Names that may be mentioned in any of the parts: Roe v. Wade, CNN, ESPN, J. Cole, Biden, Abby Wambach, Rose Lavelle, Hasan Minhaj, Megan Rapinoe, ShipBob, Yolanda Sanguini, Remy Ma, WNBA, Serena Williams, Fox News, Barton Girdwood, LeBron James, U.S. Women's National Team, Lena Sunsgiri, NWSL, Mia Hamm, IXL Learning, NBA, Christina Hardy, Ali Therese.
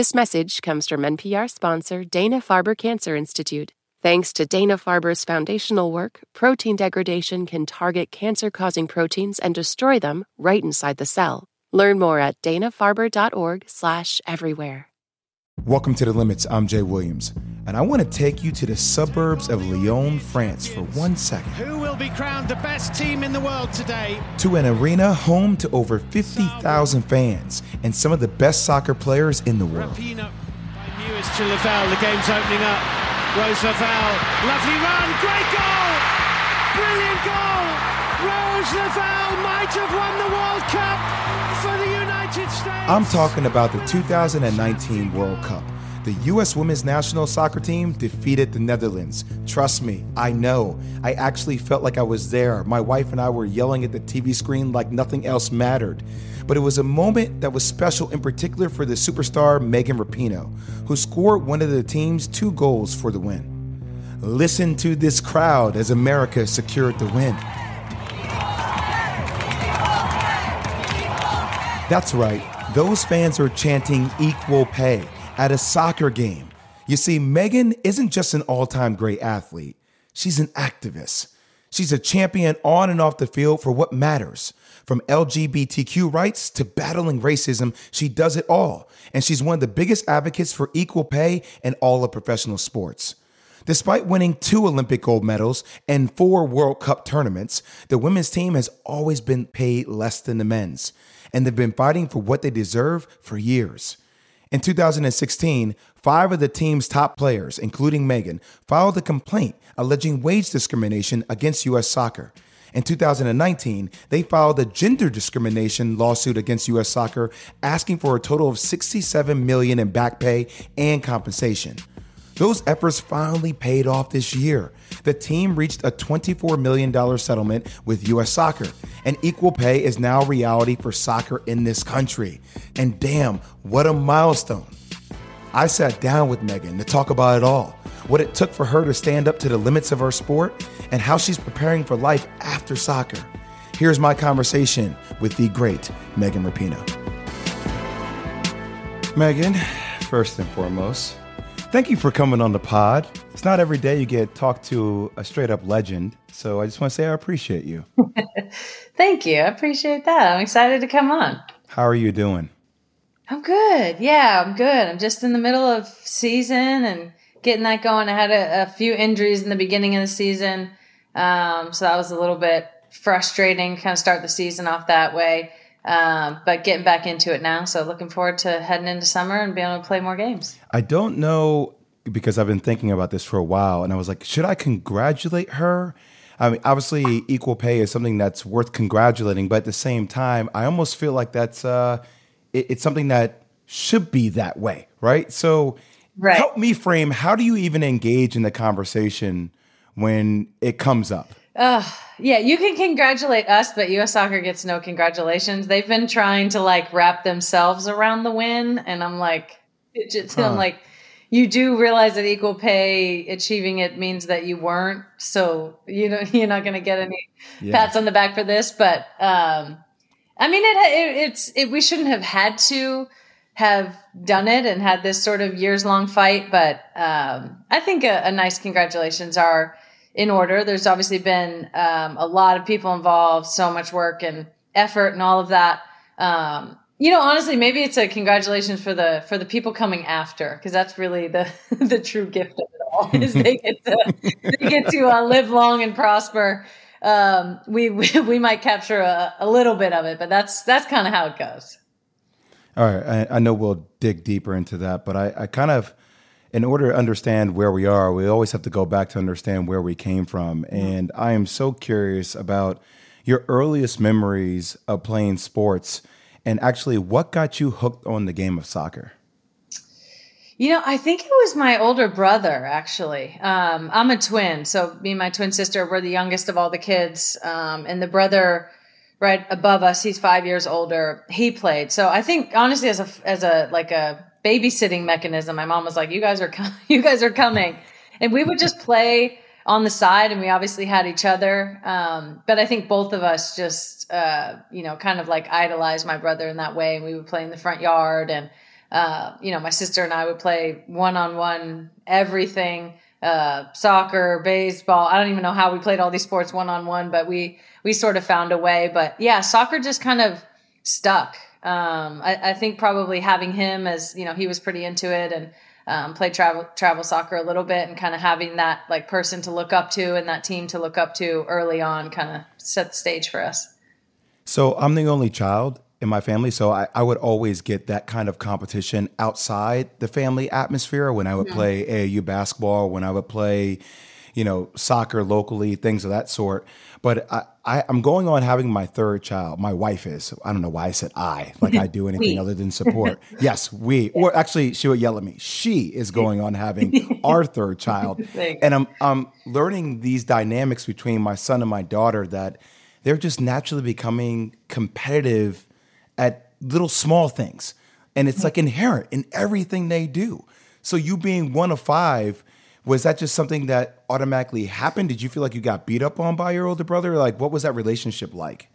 This message comes from NPR sponsor Dana-Farber Cancer Institute. Thanks to Dana-Farber's foundational work, protein degradation can target cancer-causing proteins and destroy them right inside the cell. Learn more at danafarber.org/everywhere. Welcome to The Limits. I'm Jay Williams, and I want to take you to the suburbs of Lyon, France for 1 second. Who will be crowned the best team in the world today? To an arena home to over 50,000 fans and some of the best soccer players in the world. Rapinoe by Mewis to Lavelle. The game's opening up. Rose Lavelle. Lovely run. Great goal. Brilliant goal. Rose Lavelle might have won the World Cup for the United States. I'm talking about the 2019 World Cup. The U.S. Women's National Soccer Team defeated the Netherlands. Trust me, I know. I actually felt like I was there. My wife and I were yelling at the TV screen like nothing else mattered. But it was a moment that was special in particular for the superstar Megan Rapinoe, who scored one of the team's 2 goals for the win. Listen to this crowd as America secured the win. That's right, those fans are chanting equal pay at a soccer game. You see, Megan isn't just an all-time great athlete. She's an activist. She's a champion on and off the field for what matters. From LGBTQ rights to battling racism, she does it all. And she's one of the biggest advocates for equal pay in all of professional sports. Despite winning 2 Olympic gold medals and 4 World Cup tournaments, the women's team has always been paid less than the men's. And they've been fighting for what they deserve for years. In 2016, 5 of the team's top players, including Megan, filed a complaint alleging wage discrimination against U.S. Soccer. In 2019, they filed a gender discrimination lawsuit against U.S. Soccer, asking for a total of $67 million in back pay and compensation. Those efforts finally paid off this year. The team reached a $24 million settlement with U.S. Soccer, and equal pay is now a reality for soccer in this country. And damn, what a milestone. I sat down with Megan to talk about it all, what it took for her to stand up to the limits of her sport, and how she's preparing for life after soccer. Here's my conversation with the great Megan Rapinoe. Megan, first and foremost, thank you for coming on the pod. It's not every day you get talked to a straight-up legend, so I just want to say I appreciate you. Thank you. I appreciate that. I'm excited to come on. How are you doing? I'm good. Yeah, I'm good. I'm just in the middle of season and getting that going. I had a few injuries in the beginning of the season, so that was a little bit frustrating, kind of start the season off that way. But getting back into it now, so looking forward to heading into summer and being able to play more games. I don't know, because I've been thinking about this for a while, and I was like, should I congratulate her? I mean, obviously, equal pay is something that's worth congratulating, but at the same time, I almost feel like that's it's something that should be that way, right? So Help me frame, how do you even engage in the conversation when it comes up? Yeah, you can congratulate us, but U.S. Soccer gets no congratulations. They've been trying to wrap themselves around the win, and I'm like, you do realize that equal pay, achieving it means that you weren't, so you're not going to get any pats on the back for this. But I mean, it's we shouldn't have had to have done it and had this sort of years-long fight. But I think a nice congratulations are in order. There's obviously been a lot of people involved, so much work and effort and all of that. Honestly, maybe it's a congratulations for the people coming after, because that's really the true gift of it all, is they get to live long and prosper. We might capture a little bit of it, but that's kind of how it goes. All right. I know we'll dig deeper into that, but I kind of, in order to understand where we are, we always have to go back to understand where we came from. And I am so curious about your earliest memories of playing sports and actually what got you hooked on the game of soccer. I think it was my older brother, actually. I'm a twin. So me and my twin sister, we're the youngest of all the kids. And the brother right above us, he's 5 years older. He played. So I think, honestly, as a babysitting mechanism, my mom was like, you guys are coming. And we would just play on the side, and we obviously had each other. But I think both of us just, kind of idolized my brother in that way. And we would play in the front yard and, my sister and I would play one-on-one everything, soccer, baseball. I don't even know how we played all these sports one-on-one, but we sort of found a way. But yeah, soccer just kind of stuck. I think probably having him as, he was pretty into it and played travel soccer a little bit, and kind of having that like person to look up to and that team to look up to early on kind of set the stage for us. So I'm the only child in my family. So I would always get that kind of competition outside the family atmosphere when I would play AAU basketball, when I would play, soccer locally, things of that sort. But I'm going on having my third child. My wife is. I don't know why I said I. Like I do anything other than support. Yes, we. Or actually, she would yell at me. She is going on having our third child. And I'm learning these dynamics between my son and my daughter that they're just naturally becoming competitive at little small things. And it's like inherent in everything they do. So you being one of five, was that just something that automatically happened? Did you feel like you got beat up on by your older brother? Like, what was that relationship like?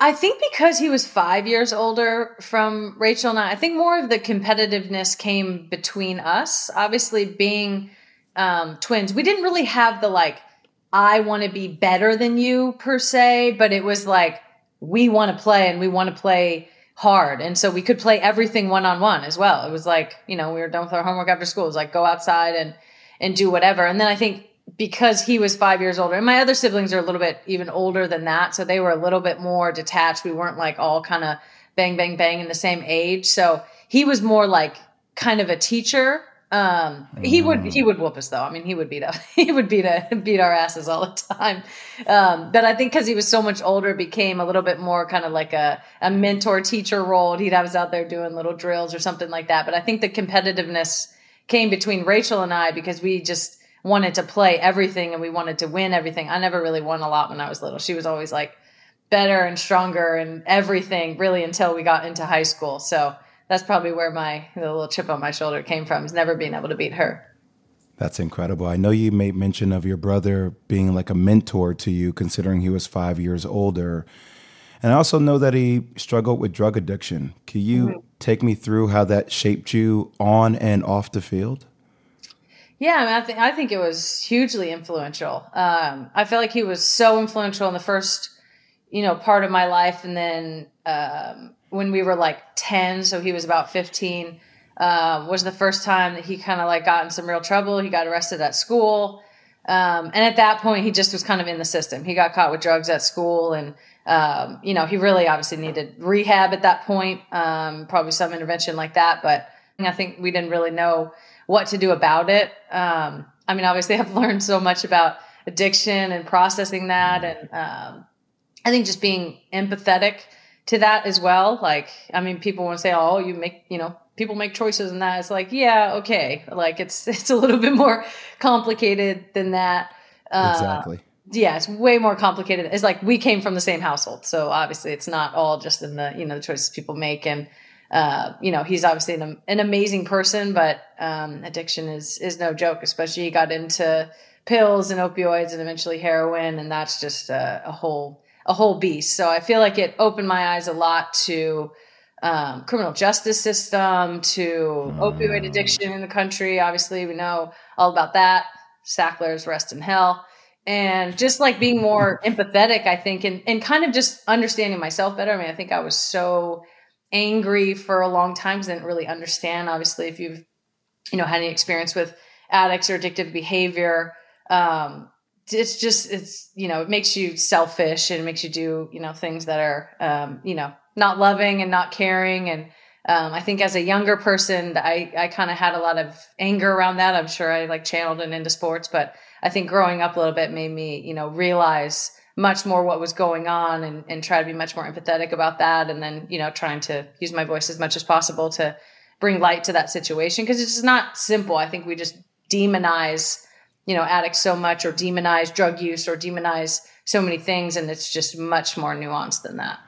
I think because he was 5 years older from Rachel and I think more of the competitiveness came between us. Obviously, being twins, we didn't really have the like, I want to be better than you per se, but it was like, we want to play and we want to play hard. And so we could play everything one-on-one as well. It was like, we were done with our homework after school. It was like, go outside and do whatever. And then I think because he was 5 years older, and my other siblings are a little bit even older than that, so they were a little bit more detached. We weren't like all kind of bang, bang, bang in the same age. So he was more like kind of a teacher. He would whoop us though. I mean, he would beat our asses all the time. But I think cause he was so much older, it became a little bit more kind of like a mentor teacher role. He'd have us out there doing little drills or something like that. But I think the competitiveness came between Rachel and I because we just wanted to play everything and we wanted to win everything. I never really won a lot when I was little. She was always like better and stronger and everything really until we got into high school. So that's probably where the little chip on my shoulder came from, is never being able to beat her. That's incredible. I know you made mention of your brother being like a mentor to you, considering he was 5 years older. And I also know that he struggled with drug addiction. Can you take me through how that shaped you on and off the field? Yeah, I mean, I think it was hugely influential. I feel like he was so influential in the first, part of my life. And then, when we were like 10, so he was about 15, was the first time that he kind of like got in some real trouble. He got arrested at school. And at that point, he just was kind of in the system. He got caught with drugs at school and, he really obviously needed rehab at that point, probably some intervention like that. But I think we didn't really know what to do about it. Obviously I've learned so much about addiction and processing that. And I think just being empathetic to that as well. Like, people want to say, oh, people make choices and that. It's like, yeah, okay. Like it's a little bit more complicated than that. Exactly. Yeah. It's way more complicated. It's like, we came from the same household. So obviously it's not all just in the, the choices people make. And, he's obviously an amazing person, but, addiction is no joke, especially he got into pills and opioids and eventually heroin. And that's just a whole beast. So I feel like it opened my eyes a lot to criminal justice system, to opioid addiction in the country. Obviously, we know all about that. Sackler's rest in hell. And just like being more empathetic, I think, and kind of just understanding myself better. I think I was so angry for a long time because I didn't really understand. Obviously, if you've had any experience with addicts or addictive behavior, it makes you selfish and it makes you do, things that are, not loving and not caring. And, I think as a younger person, I kind of had a lot of anger around that. I'm sure I like channeled it into sports, but I think growing up a little bit made me, realize much more what was going on and try to be much more empathetic about that. And then, trying to use my voice as much as possible to bring light to that situation. Cause it's just not simple. I think we just demonize addicts so much, or demonize drug use, or demonize so many things. And it's just much more nuanced than that.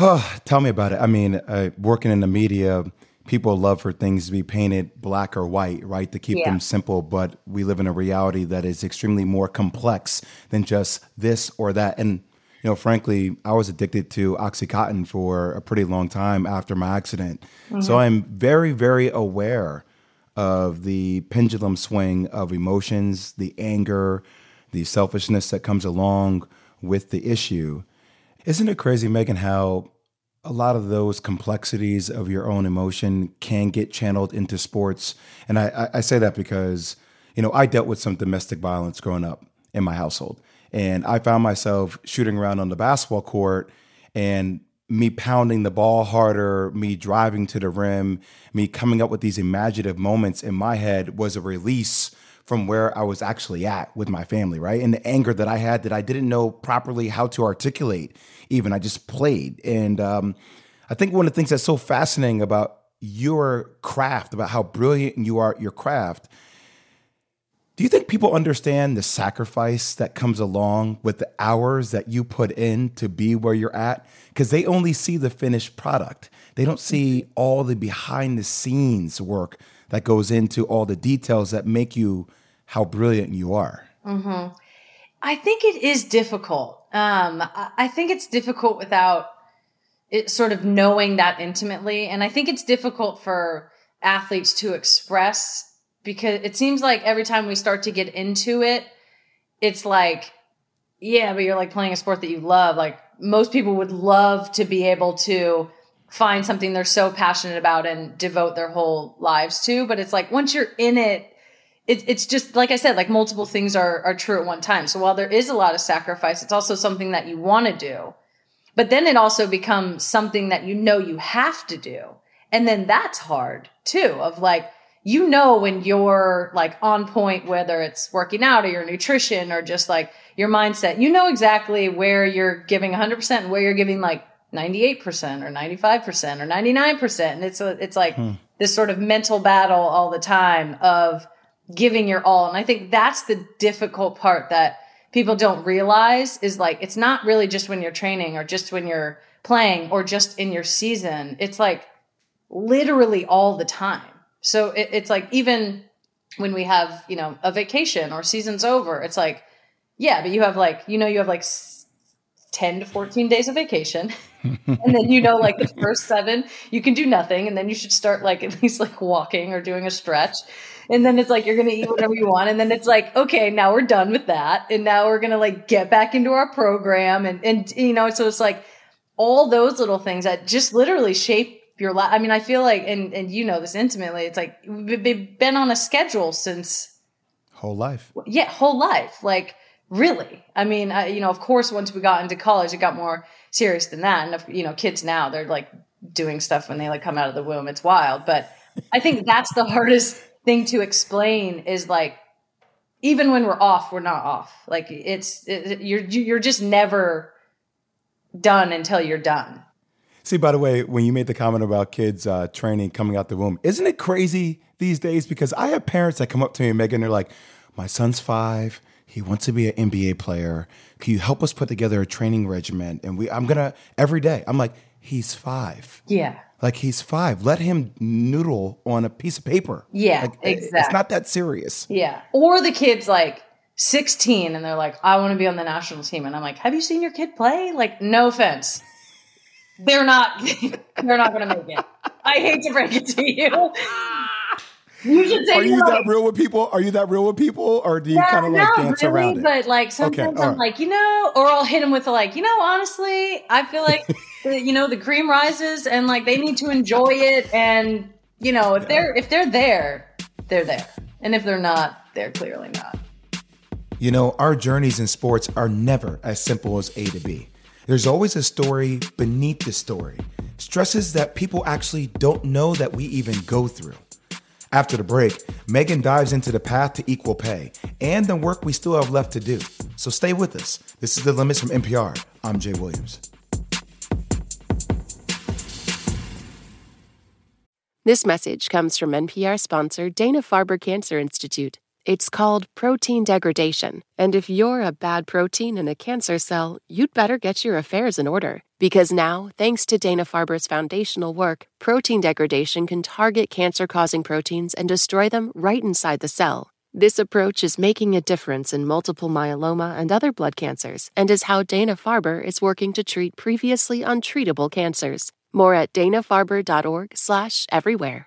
Oh, tell me about it. Working in the media, people love for things to be painted black or white, right? To keep them simple. But we live in a reality that is extremely more complex than just this or that. And you know, frankly, I was addicted to OxyContin for a pretty long time after my accident. Mm-hmm. So I'm very, very aware of the pendulum swing of emotions, the anger, the selfishness that comes along with the issue. Isn't it crazy, Megan, how a lot of those complexities of your own emotion can get channeled into sports? And I say that because, you know, I dealt with some domestic violence growing up in my household. And I found myself shooting around on the basketball court and me pounding the ball harder, me driving to the rim, me coming up with these imaginative moments in my head was a release from where I was actually at with my family, right? And the anger that I had that I didn't know properly how to articulate even, I just played. And I think one of the things that's so fascinating about your craft, about how brilliant you are at your craft, do you think people understand the sacrifice that comes along with the hours that you put in to be where you're at? Because they only see the finished product. They don't see all the behind the scenes work that goes into all the details that make you how brilliant you are. Mm-hmm. I think it is difficult. I think it's difficult without it sort of knowing that intimately. And I think it's difficult for athletes to express, because it seems like every time we start to get into it, it's like, yeah, but you're like playing a sport that you love. Like most people would love to be able to find something they're so passionate about and devote their whole lives to. But it's like, once you're in it, it's just, like I said, like multiple things are true at one time. So while there is a lot of sacrifice, it's also something that you want to do, but then it also becomes something that, you know, you have to do. And then that's hard too, of like, you know, when you're like on point, whether it's working out or your nutrition or just like your mindset, you know exactly where you're giving 100% and where you're giving like 98% or 95% or 99%. And it's like this sort of mental battle all the time of giving your all. And I think that's the difficult part that people don't realize is like, it's not really just when you're training or just when you're playing or just in your season. It's like literally all the time. So it's like, even when we have, you know, a vacation or season's over, it's like, yeah, but you have like, you know, you have like 10 to 14 days of vacation. And then, you know, like the first 7, you can do nothing. And then you should start like at least like walking or doing a stretch. And then it's like, you're going to eat whatever you want. And then it's like, okay, now we're done with that. And now we're going to like get back into our program. And, you know, so it's like all those little things that just literally shape your life. I mean, I feel like, and you know this intimately, it's like we've been on a schedule since whole life. Yeah. Whole life. Like, really? I mean, you know, of course, once we got into college, it got more serious than that. And, you know, kids now, they're like doing stuff when they like come out of the womb. It's wild. But I think that's the hardest thing to explain is like, even when we're off, we're not off. Like you're just never done until you're done. See, by the way, when you made the comment about kids training, coming out the womb, isn't it crazy these days? Because I have parents that come up to me, Megan, and they're like, my son's 5. He wants to be an NBA player. Can you help us put together a training regimen? And I'm going to, every day, I'm like, he's 5. Yeah. Like he's 5. Let him noodle on a piece of paper. Yeah, like, exactly. It's not that serious. Yeah. Or the kid's like 16 and they're like, I want to be on the national team. And I'm like, have you seen your kid play? Like, no offense. They're not going to make it. I hate to break it to you. You should say, that real with people? Are you that real with people? Or do you kind of like dance really, around it? But like sometimes I'm like, you know, or I'll hit them with like, you know, honestly, I feel like, you know, the cream rises and like they need to enjoy it. And, you know, if they're there, they're there. And if they're not, they're clearly not. You know, our journeys in sports are never as simple as A to B. There's always a story beneath the story. Stresses that people actually don't know that we even go through. After the break, Megan dives into the path to equal pay and the work we still have left to do. So stay with us. This is The Limits from NPR. I'm Jay Williams. This message comes from NPR sponsor Dana-Farber Cancer Institute. It's called protein degradation. And if you're a bad protein in a cancer cell, you'd better get your affairs in order. Because now, thanks to Dana-Farber's foundational work, protein degradation can target cancer-causing proteins and destroy them right inside the cell. This approach is making a difference in multiple myeloma and other blood cancers, and is how Dana-Farber is working to treat previously untreatable cancers. More at danafarber.org/everywhere.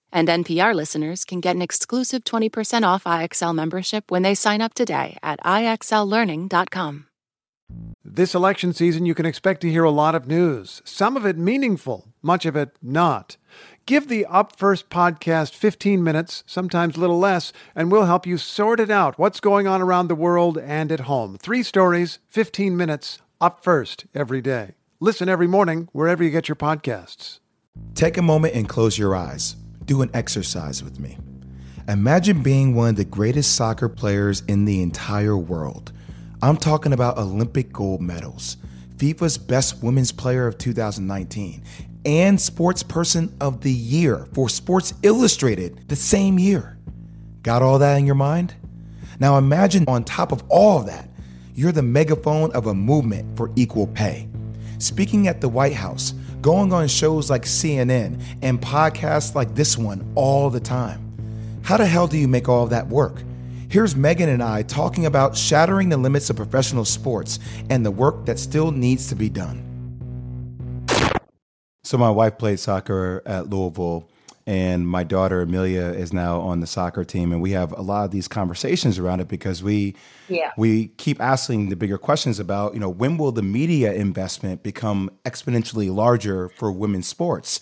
And NPR listeners can get an exclusive 20% off IXL membership when they sign up today at IXLlearning.com. This election season, you can expect to hear a lot of news, some of it meaningful, much of it not. Give the Up First podcast 15 minutes, sometimes little less, and we'll help you sort it out, what's going on around the world and at home. 3 stories, 15 minutes, Up First every day. Listen every morning, wherever you get your podcasts. Take a moment and close your eyes. Do an exercise with me. Imagine being one of the greatest soccer players in the entire world. I'm talking about Olympic gold medals, FIFA's Best Women's Player of 2019, and Sports Person of the Year for Sports Illustrated the same year. Got all that in your mind? Now imagine on top of all of that, you're the megaphone of a movement for equal pay. Speaking at the White House, going on shows like CNN and podcasts like this one all the time. How the hell do you make all of that work? Here's Megan and I talking about shattering the limits of professional sports and the work that still needs to be done. So my wife played soccer at Louisville, and my daughter Amelia is now on the soccer team, and we have a lot of these conversations around it because we keep asking the bigger questions about, when will the media investment become exponentially larger for women's sports?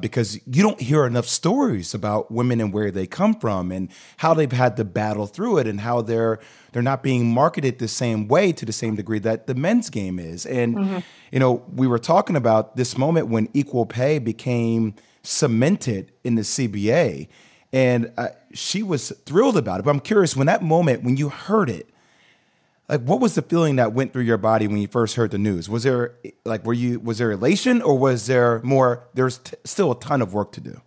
Because you don't hear enough stories about women and where they come from and how they've had to battle through it and how they're not being marketed the same way to the same degree that the men's game is. And, we were talking about this moment when equal pay became cemented in the CBA, and she was thrilled about it. But I'm curious, when that moment, when you heard it, what was the feeling that went through your body when you first heard the news? Was there was there elation, or was there more, there's still a ton of work to do?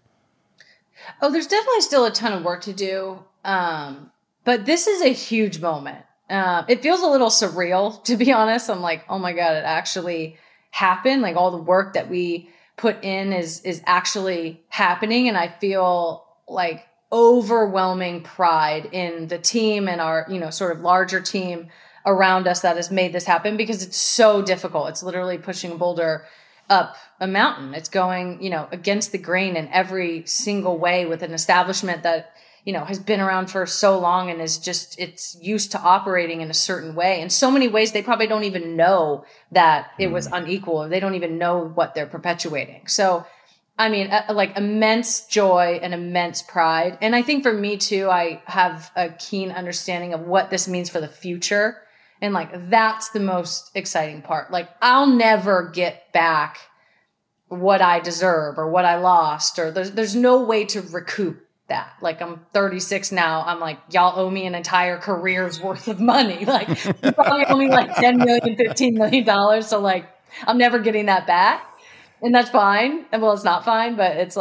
Oh, there's definitely still a ton of work to do. But this is a huge moment. It feels a little surreal, to be honest. I'm like, oh my God, it actually happened. Like, all the work that we put in is actually happening. And I feel like overwhelming pride in the team and our, sort of larger team around us that has made this happen, because it's so difficult. It's literally pushing a boulder up a mountain. It's going, against the grain in every single way with an establishment that, has been around for so long and it's used to operating in a certain way. In so many ways, they probably don't even know that it was unequal, or they don't even know what they're perpetuating. So, immense joy and immense pride. And I think for me too, I have a keen understanding of what this means for the future. And that's the most exciting part. I'll never get back what I deserve or what I lost, or there's no way to recoup that. I'm 36 now. I'm like, y'all owe me an entire career's worth of money. You probably owe me $10 million, $15 million. So I'm never getting that back. And that's fine. Well, it's not fine, but it's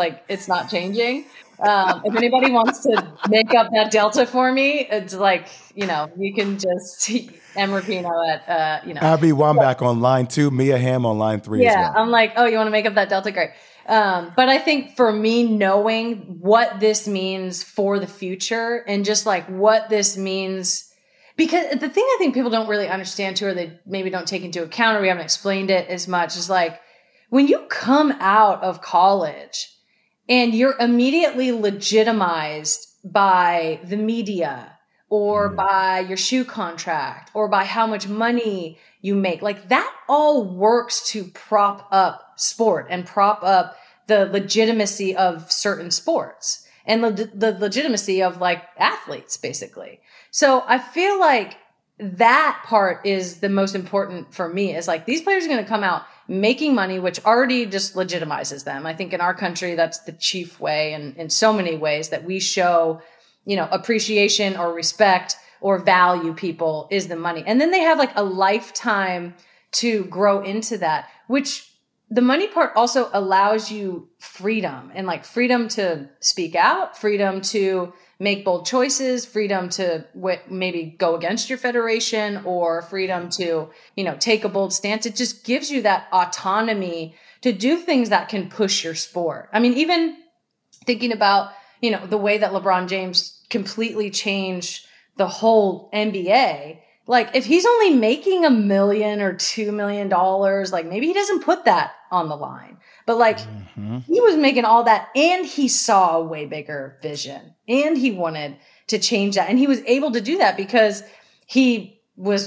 not changing. If anybody wants to make up that delta for me, it's you can just M. Rapinoe at, Abby Wambach on line 2, Mia Hamm on line 3 as well. Yeah, I'm oh, you want to make up that delta? Great. But I think for me, knowing what this means for the future and just what this means, because the thing I think people don't really understand too, or they maybe don't take into account, or we haven't explained it as much, is when you come out of college and you're immediately legitimized by the media or by your shoe contract or by how much money you make, that all works to prop up sport and prop up the legitimacy of certain sports and the legitimacy of athletes, basically. So I feel that part is the most important for me, is these players are going to come out making money, which already just legitimizes them. I think in our country, that's the chief way, and in so many ways that we show, appreciation or respect or value people, is the money. And then they have a lifetime to grow into that, which the money part also allows you freedom, and like freedom to speak out, freedom to make bold choices, freedom to maybe go against your federation, or freedom to, you know, take a bold stance. It just gives you that autonomy to do things that can push your sport. I mean, even thinking about, you know, the way that LeBron James completely changed the whole NBA. Like, if he's only making $1 million or $2 million, like maybe he doesn't put that on the line. But like he was making all that, and he saw a way bigger vision, and he wanted to change that. And he was able to do that because he was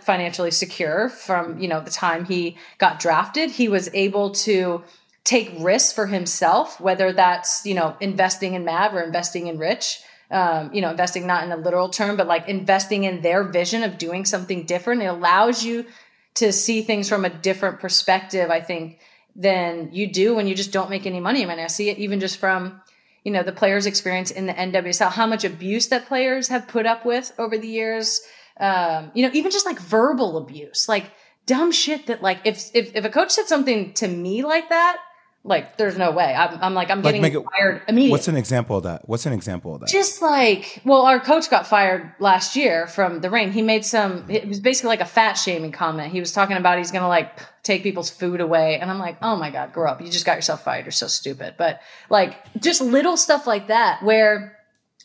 financially secure from, you know, the time he got drafted. He was able to take risks for himself, whether that's, you know, investing in Mav or investing in Rich. You know, investing not in a literal term, but like investing in their vision of doing something different. It allows you to see things from a different perspective, I think, than you do when you just don't make any money. I mean, I see it even just from, you know, the players' experience in the NWSL, how much abuse that players have put up with over the years. You know, even just like verbal abuse, like dumb shit that like if a coach said something to me like that, like, there's no way. I'm getting fired immediately. What's an example of that? Just like, well, our coach got fired last year from The Ring. He made it was basically like a fat shaming comment. He was talking about he's going to like take people's food away. And I'm like, oh my God, grow up. You just got yourself fired. You're so stupid. But like just little stuff like that, where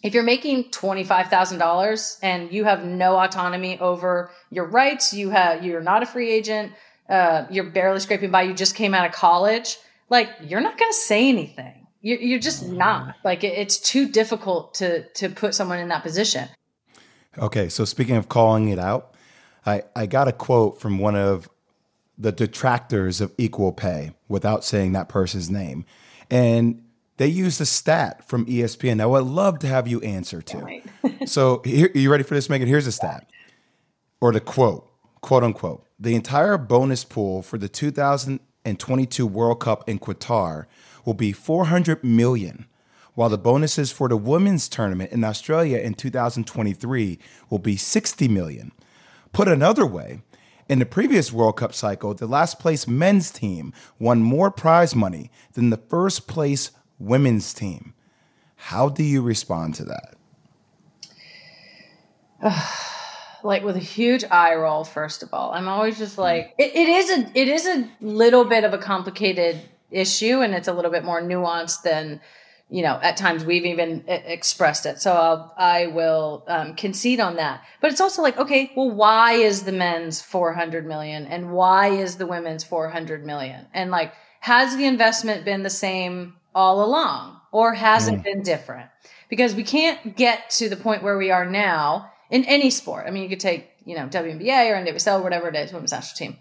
if you're making $25,000 and you have no autonomy over your rights, you're not a free agent, you're barely scraping by, you just came out of college, like you're not going to say anything. You're just not. Like it's too difficult to put someone in that position. Okay, so speaking of calling it out, I got a quote from one of the detractors of equal pay without saying that person's name. And they used a stat from ESPN. Now, I'd love to have you answer to. Right. So here, you ready for this, Megan? Here's a stat, or the quote unquote. The entire bonus pool for the 2022 World Cup in Qatar will be $400 million, while the bonuses for the women's tournament in Australia in 2023 will be $60 million. Put another way, in the previous World Cup cycle, the last place men's team won more prize money than the first place women's team. How do you respond to that? Like with a huge eye roll, first of all. I'm always just like, it is a little bit of a complicated issue, and it's a little bit more nuanced than, you know, at times we've even expressed it. So I will concede on that. But it's also like, okay, well, why is the men's $400 million and why is the women's $400 million? And like, has the investment been the same all along, or has it been different? Because we can't get to the point where we are now in any sport. I mean, you could take, you know, WNBA or NWSL, whatever it is, women's national team.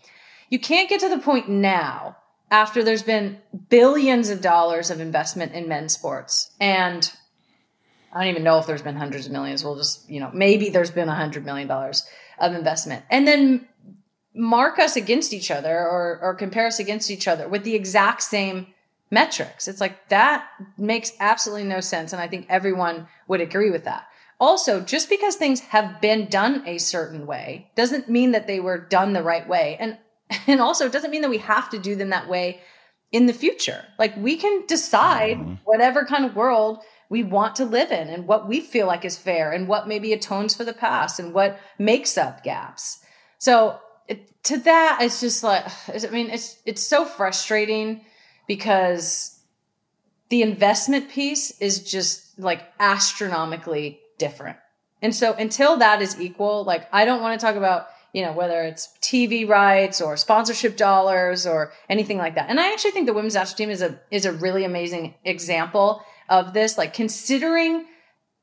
You can't get to the point now after there's been billions of dollars of investment in men's sports. And I don't even know if there's been hundreds of millions. We'll just, you know, maybe there's been $100 million of investment. And then mark us against each other or compare us against each other with the exact same metrics. It's like, that makes absolutely no sense. And I think everyone would agree with that. Also, just because things have been done a certain way doesn't mean that they were done the right way. And also, it doesn't mean that we have to do them that way in the future. Like, we can decide whatever kind of world we want to live in and what we feel like is fair and what maybe atones for the past and what makes up gaps. So to that, it's just like, I mean, it's so frustrating because the investment piece is just like astronomically different. And so until that is equal, like, I don't want to talk about, you know, whether it's TV rights or sponsorship dollars or anything like that. And I actually think the women's national team is a really amazing example of this, like, considering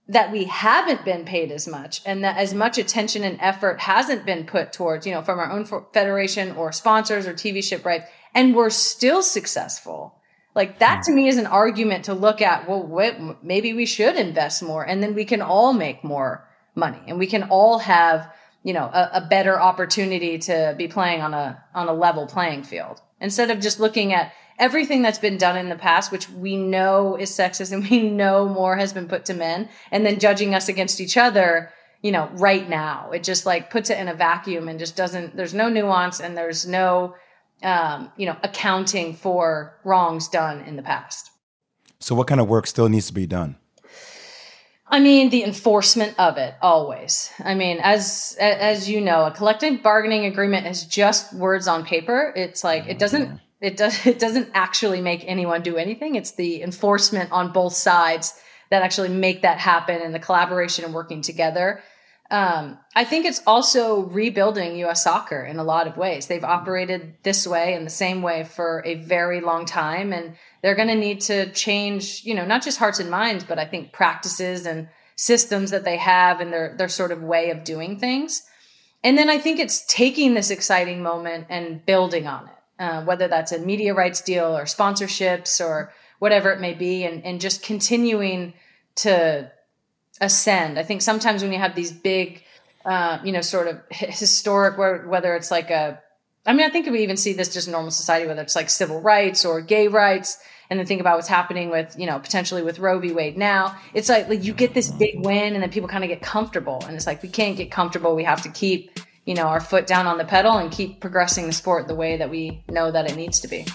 that we haven't been paid as much and that as much attention and effort hasn't been put towards, you know, from our own federation or sponsors or TV ship rights, and we're still successful. Like, that to me is an argument to look at, well, maybe we should invest more, and then we can all make more money and we can all have, you know, a better opportunity to be playing on a level playing field, instead of just looking at everything that's been done in the past, which we know is sexist and we know more has been put to men, and then judging us against each other, you know, right now. It just like puts it in a vacuum and just doesn't, there's no nuance and there's no, you know, accounting for wrongs done in the past. So what kind of work still needs to be done? I mean, the enforcement of it always. I mean, as you know, a collective bargaining agreement is just words on paper. It's like, it doesn't actually make anyone do anything. It's the enforcement on both sides that actually make that happen and the collaboration and working together. I think it's also rebuilding U.S. soccer in a lot of ways. They've operated this way and the same way for a very long time. And they're going to need to change, you know, not just hearts and minds, but I think practices and systems that they have and their sort of way of doing things. And then I think it's taking this exciting moment and building on it, whether that's a media rights deal or sponsorships or whatever it may be, and just continuing to ascend. I think sometimes when you have these big, you know, sort of historic, whether it's like I think we even see this just in normal society, whether it's like civil rights or gay rights, and then think about what's happening with, you know, potentially with Roe v. Wade now. It's like you get this big win and then people kind of get comfortable. And it's like, we can't get comfortable. We have to keep, you know, our foot down on the pedal and keep progressing the sport the way that we know that it needs to be.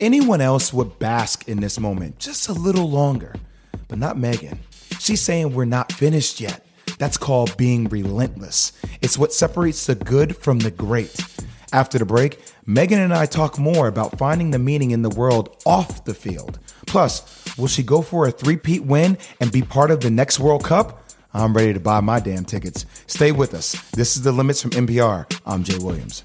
Anyone else would bask in this moment just a little longer, but not Megan. She's saying we're not finished yet. That's called being relentless. It's what separates the good from the great. After the break, Megan and I talk more about finding the meaning in the world off the field. Plus, will she go for a three-peat win and be part of the next World Cup? I'm ready to buy my damn tickets. Stay with us. This is The Limits from NPR. I'm Jay Williams.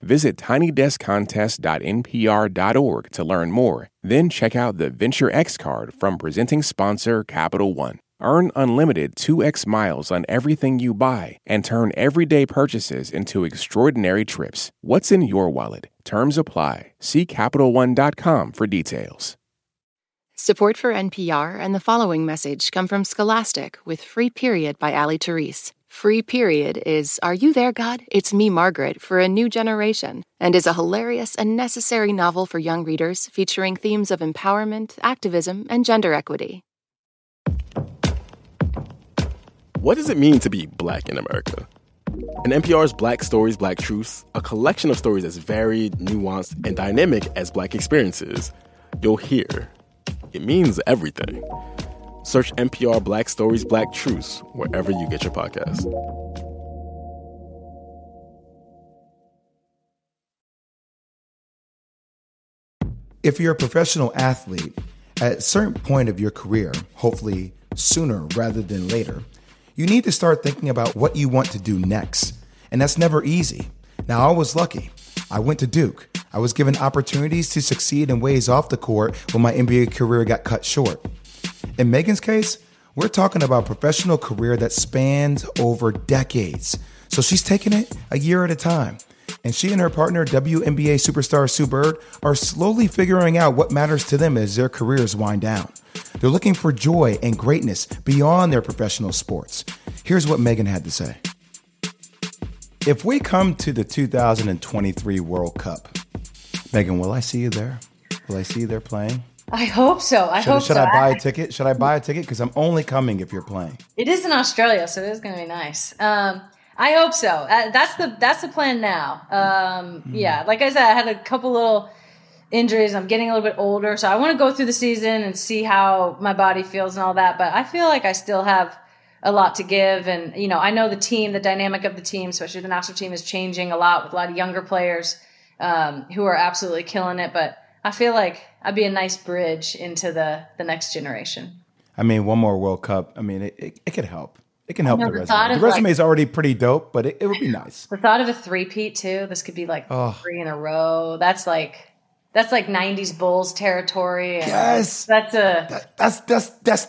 Visit tinydeskcontest.npr.org to learn more. Then check out the Venture X card from presenting sponsor Capital One. Earn unlimited 2X miles on everything you buy and turn everyday purchases into extraordinary trips. What's in your wallet? Terms apply. See CapitalOne.com for details. Support for NPR and the following message come from Scholastic with Free Period by Ali Therese. Free Period is Are You There, God? It's Me, Margaret, for a New Generation, and is a hilarious and necessary novel for young readers featuring themes of empowerment, activism, and gender equity. What does it mean to be Black in America? In NPR's Black Stories, Black Truths, a collection of stories as varied, nuanced, and dynamic as Black experiences, you'll hear it means everything. Search NPR Black Stories, Black Truths wherever you get your podcast. If you're a professional athlete, at a certain point of your career, hopefully sooner rather than later, you need to start thinking about what you want to do next. And that's never easy. Now, I was lucky. I went to Duke. I was given opportunities to succeed in ways off the court when my NBA career got cut short. In Megan's case, we're talking about a professional career that spans over decades. So she's taking it a year at a time. And she and her partner, WNBA superstar Sue Bird, are slowly figuring out what matters to them as their careers wind down. They're looking for joy and greatness beyond their professional sports. Here's what Megan had to say. If we come to the 2023 World Cup, Megan, will I see you there? Will I see you there playing? I hope so. Should I buy a ticket? Should I buy a ticket? Because I'm only coming if you're playing. It is in Australia, so it is going to be nice. I hope so. That's the plan now. Yeah, like I said, I had a couple little injuries. I'm getting a little bit older, so I want to go through the season and see how my body feels and all that. But I feel like I still have a lot to give. And, you know, I know the team, the dynamic of the team, especially the national team, is changing a lot with a lot of younger players who are absolutely killing it. But I feel like I'd be a nice bridge into the next generation. I mean, one more World Cup. I mean, it could help. It can help the resume. The resume is already pretty dope, but it would be nice. The thought of a three-peat, too. This could be like 3 in a row. That's like, That's like 90s Bulls territory. Yes. That's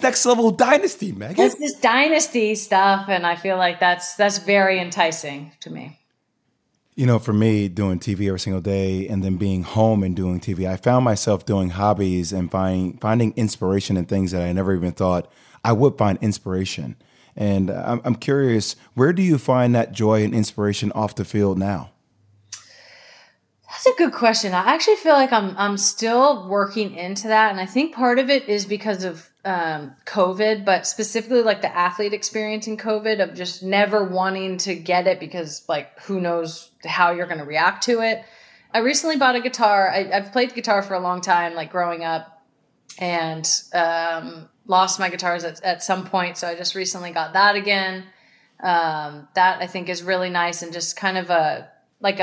next level dynasty, Megan. That's this dynasty stuff, and I feel like that's very enticing to me. You know, for me, doing TV every single day and then being home and doing TV, I found myself doing hobbies and finding inspiration in things that I never even thought I would find inspiration. And I'm curious, where do you find that joy and inspiration off the field now? That's a good question. I actually feel like I'm still working into that. And I think part of it is because of COVID, but specifically like the athlete experience in COVID of just never wanting to get it because like who knows how you're going to react to it. I recently bought a guitar. I've played guitar for a long time, like growing up, and lost my guitars at some point. So I just recently got that again. That I think is really nice and just kind of a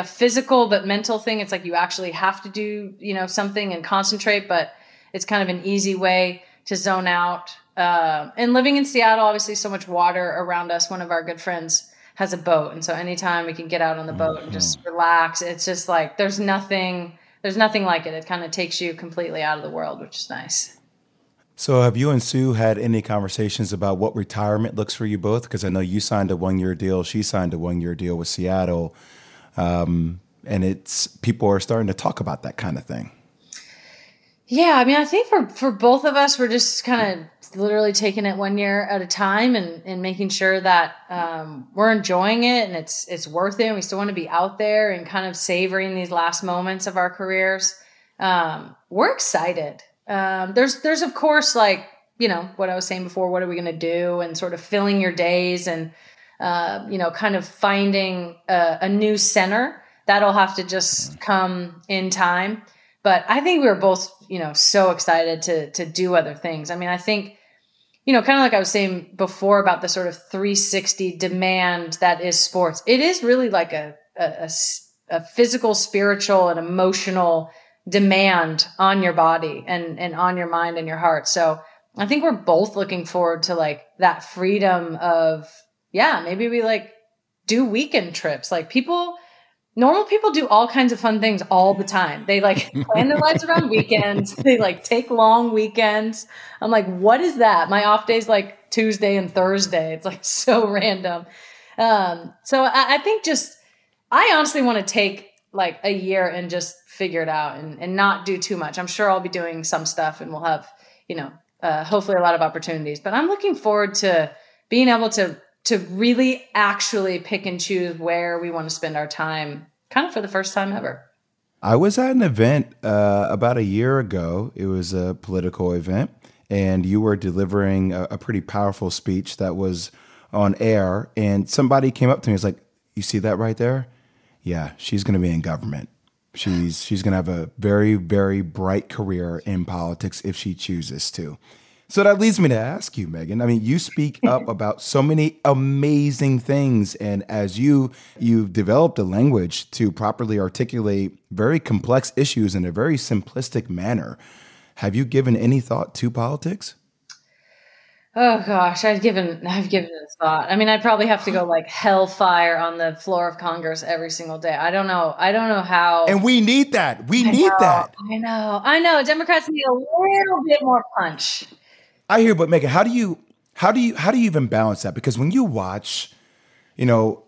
physical but mental thing. It's like you actually have to do, you know, something and concentrate, but it's kind of an easy way to zone out. And living in Seattle, obviously so much water around us. One of our good friends has a boat. And so anytime we can get out on the boat and just relax, it's just like, there's nothing like it. It kind of takes you completely out of the world, which is nice. So have you and Sue had any conversations about what retirement looks for you both? Because I know you signed a one-year deal. She signed a one-year deal with Seattle. And people are starting to talk about that kind of thing. Yeah. I mean, I think for both of us, we're just kind of literally taking it 1 year at a time and making sure that, we're enjoying it and it's worth it. And we still want to be out there and kind of savoring these last moments of our careers. We're excited. There's of course, like, you know, what I was saying before, what are we going to do and sort of filling your days and, you know, kind of finding a new center that'll have to just come in time. But I think we were both, you know, so excited to do other things. I mean, I think, you know, kind of like I was saying before about the sort of 360 demand that is sports. It is really like a physical, spiritual, and emotional demand on your body and on your mind and your heart. So I think we're both looking forward to like that freedom of, yeah, maybe we like do weekend trips. Like normal people do all kinds of fun things all the time. They like plan their lives around weekends. They like take long weekends. I'm like, what is that? My off days like Tuesday and Thursday. It's like so random. So I think I honestly want to take like a year and just figure it out and not do too much. I'm sure I'll be doing some stuff and we'll have, you know, hopefully a lot of opportunities, but I'm looking forward to being able to really actually pick and choose where we want to spend our time, kind of for the first time ever. I was at an event about a year ago. It was a political event, and you were delivering a pretty powerful speech that was on air, and somebody came up to me and was like, you see that right there? Yeah, she's going to be in government. She's going to have a very, very bright career in politics if she chooses to. So that leads me to ask you, Megan, I mean, you speak up about so many amazing things. And as you've developed a language to properly articulate very complex issues in a very simplistic manner. Have you given any thought to politics? Oh gosh, I've given it a thought. I mean, I'd probably have to go like hellfire on the floor of Congress every single day. I don't know how. And we need that. I know. Democrats need a little bit more punch. I hear, but Megan, how do you even balance that? Because when you watch, you know,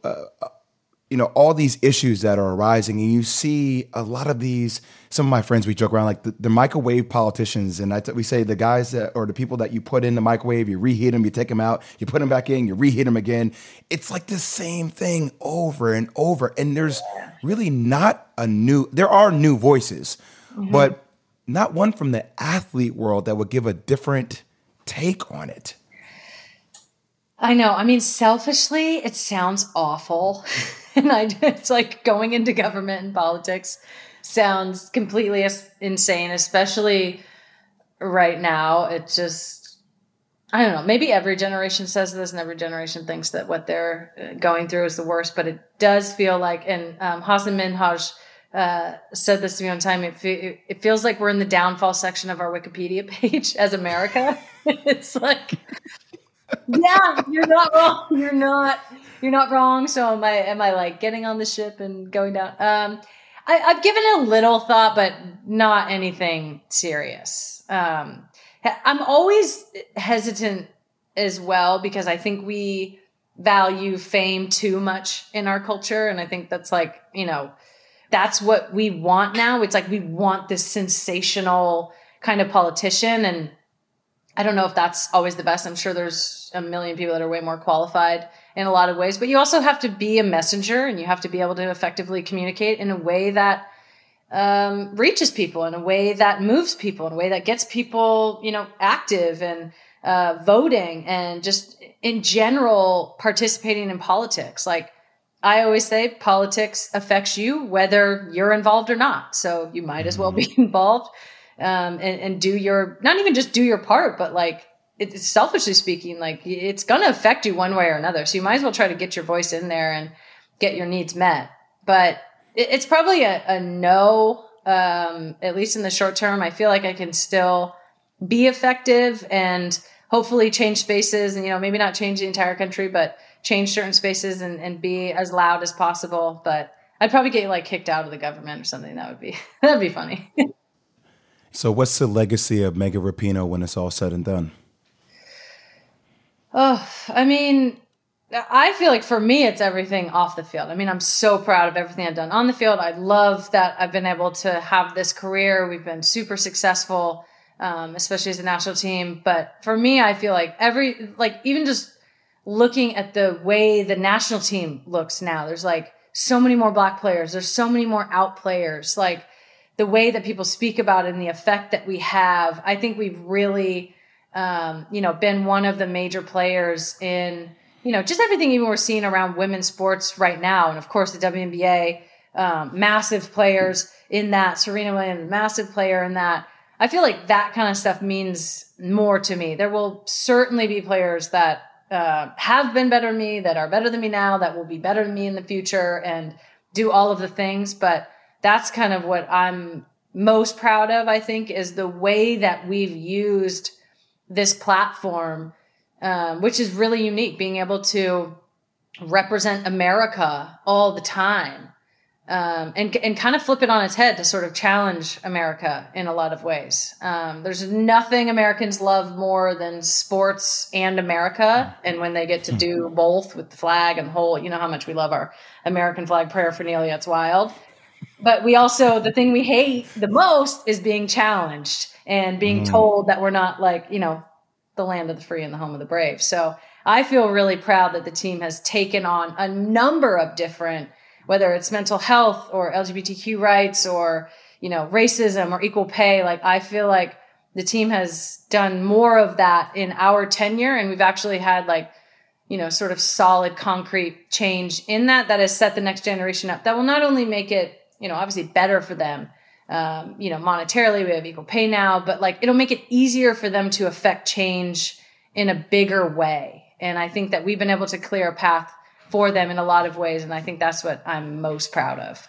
all these issues that are arising, and you see a lot of these. Some of my friends, we joke around like the microwave politicians, and we say the guys that, or the people that you put in the microwave, you reheat them, you take them out, you put them back in, you reheat them again. It's like the same thing over and over, and there's really not a new. There are new voices, but not one from the athlete world that would give a different take on it. I know. I mean, selfishly, it sounds awful. And it's like going into government and politics sounds completely insane, especially right now. It just, I don't know, maybe every generation says this and every generation thinks that what they're going through is the worst, but it does feel like, and Hasan Minhaj said this to me one time, it feels like we're in the downfall section of our Wikipedia page as America. It's like... Yeah, you're not wrong. You're not wrong. So am I like getting on the ship and going down? I've given it a little thought, but not anything serious. I'm always hesitant as well, because I think we value fame too much in our culture. And I think that's like, you know, that's what we want now. It's like, we want this sensational kind of politician. And I don't know if that's always the best. I'm sure there's a million people that are way more qualified in a lot of ways, but you also have to be a messenger and you have to be able to effectively communicate in a way that reaches people, in a way that moves people, in a way that gets people, you know, active and voting and just in general participating in politics. Like I always say, politics affects you whether you're involved or not. So you might as well be involved and do your, not even just do your part, but like it's selfishly speaking, like it's going to affect you one way or another. So you might as well try to get your voice in there and get your needs met. But it's probably a no, at least in the short term. I feel like I can still be effective and hopefully change spaces and, you know, maybe not change the entire country, but change certain spaces and be as loud as possible. But I'd probably get like kicked out of the government or something. That'd be funny. So what's the legacy of Megan Rapinoe when it's all said and done? Oh, I mean, I feel like for me, it's everything off the field. I mean, I'm so proud of everything I've done on the field. I love that I've been able to have this career. We've been super successful, especially as a national team. But for me, I feel like even just looking at the way the national team looks now, there's like so many more Black players. There's so many more out players. Like the way that people speak about it and the effect that we have, I think we've really been one of the major players in, you know, just everything even we're seeing around women's sports right now. And of course the WNBA, massive players in that. Serena Williams, massive player in that. I feel like that kind of stuff means more to me. There will certainly be players that have been better than me, that are better than me now, that will be better than me in the future and do all of the things. But that's kind of what I'm most proud of, I think, is the way that we've used this platform, which is really unique, being able to represent America all the time, and kind of flip it on its head to sort of challenge America in a lot of ways. There's nothing Americans love more than sports and America. And when they get to do both with the flag and the whole, you know how much we love our American flag paraphernalia, it's wild. But we also, the thing we hate the most is being challenged and being told that we're not, like, you know, the land of the free and the home of the brave. So I feel really proud that the team has taken on a number of different, whether it's mental health or LGBTQ rights or, you know, racism or equal pay. Like, I feel like the team has done more of that in our tenure. And we've actually had, like, you know, sort of solid concrete change in that has set the next generation up that will not only make it, you know, obviously better for them, you know, monetarily, we have equal pay now, but like, it'll make it easier for them to affect change in a bigger way. And I think that we've been able to clear a path for them in a lot of ways. And I think that's what I'm most proud of.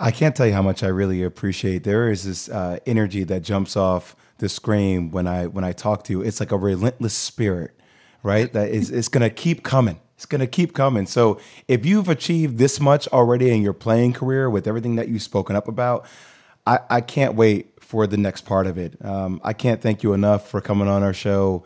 I can't tell you how much I really appreciate. There is this energy that jumps off the screen when I talk to you. It's like a relentless spirit, right? That is, it's going to keep coming. It's going to keep coming. So if you've achieved this much already in your playing career with everything that you've spoken up about, I can't wait for the next part of it. I can't thank you enough for coming on our show.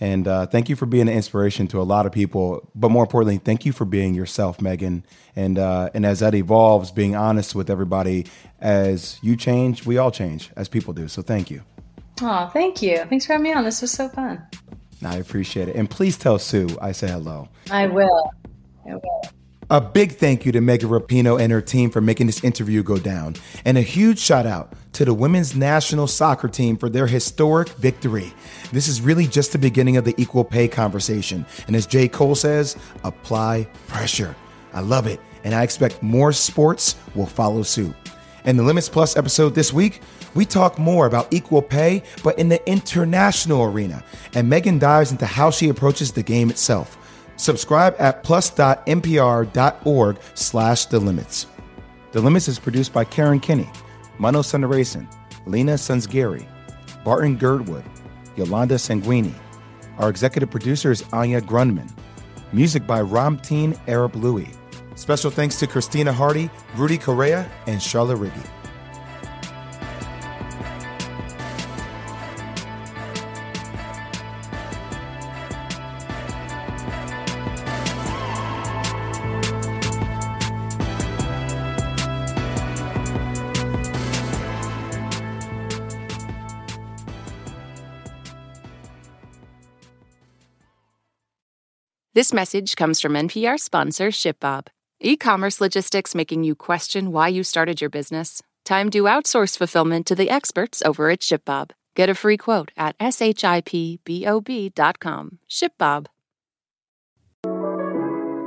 And thank you for being an inspiration to a lot of people. But more importantly, thank you for being yourself, Megan. And as that evolves, being honest with everybody, as you change, we all change as people do. So thank you. Oh, thank you. Thanks for having me on. This was so fun. I appreciate it. And please tell Sue I say hello. I will. A big thank you to Megan Rapinoe and her team for making this interview go down. And a huge shout out to the women's national soccer team for their historic victory. This is really just the beginning of the equal pay conversation. And as J. Cole says, apply pressure. I love it. And I expect more sports will follow suit. In the Limits Plus episode this week, we talk more about equal pay, but in the international arena. And Megan dives into how she approaches the game itself. Subscribe at plus.npr.org/The Limits. The Limits is produced by Karen Kinney, Mano Sundaresan, Lena Sunsgiri, Barton Girdwood, Yolanda Sanguini. Our executive producer is Anya Grunman. Music by Ramteen Arab Louie. Special thanks to Christina Hardy, Rudy Correa, and Charlotte Rigby. This message comes from NPR sponsor ShipBob. E-commerce logistics making you question why you started your business? Time to outsource fulfillment to the experts over at ShipBob. Get a free quote at shipbob.com. ShipBob.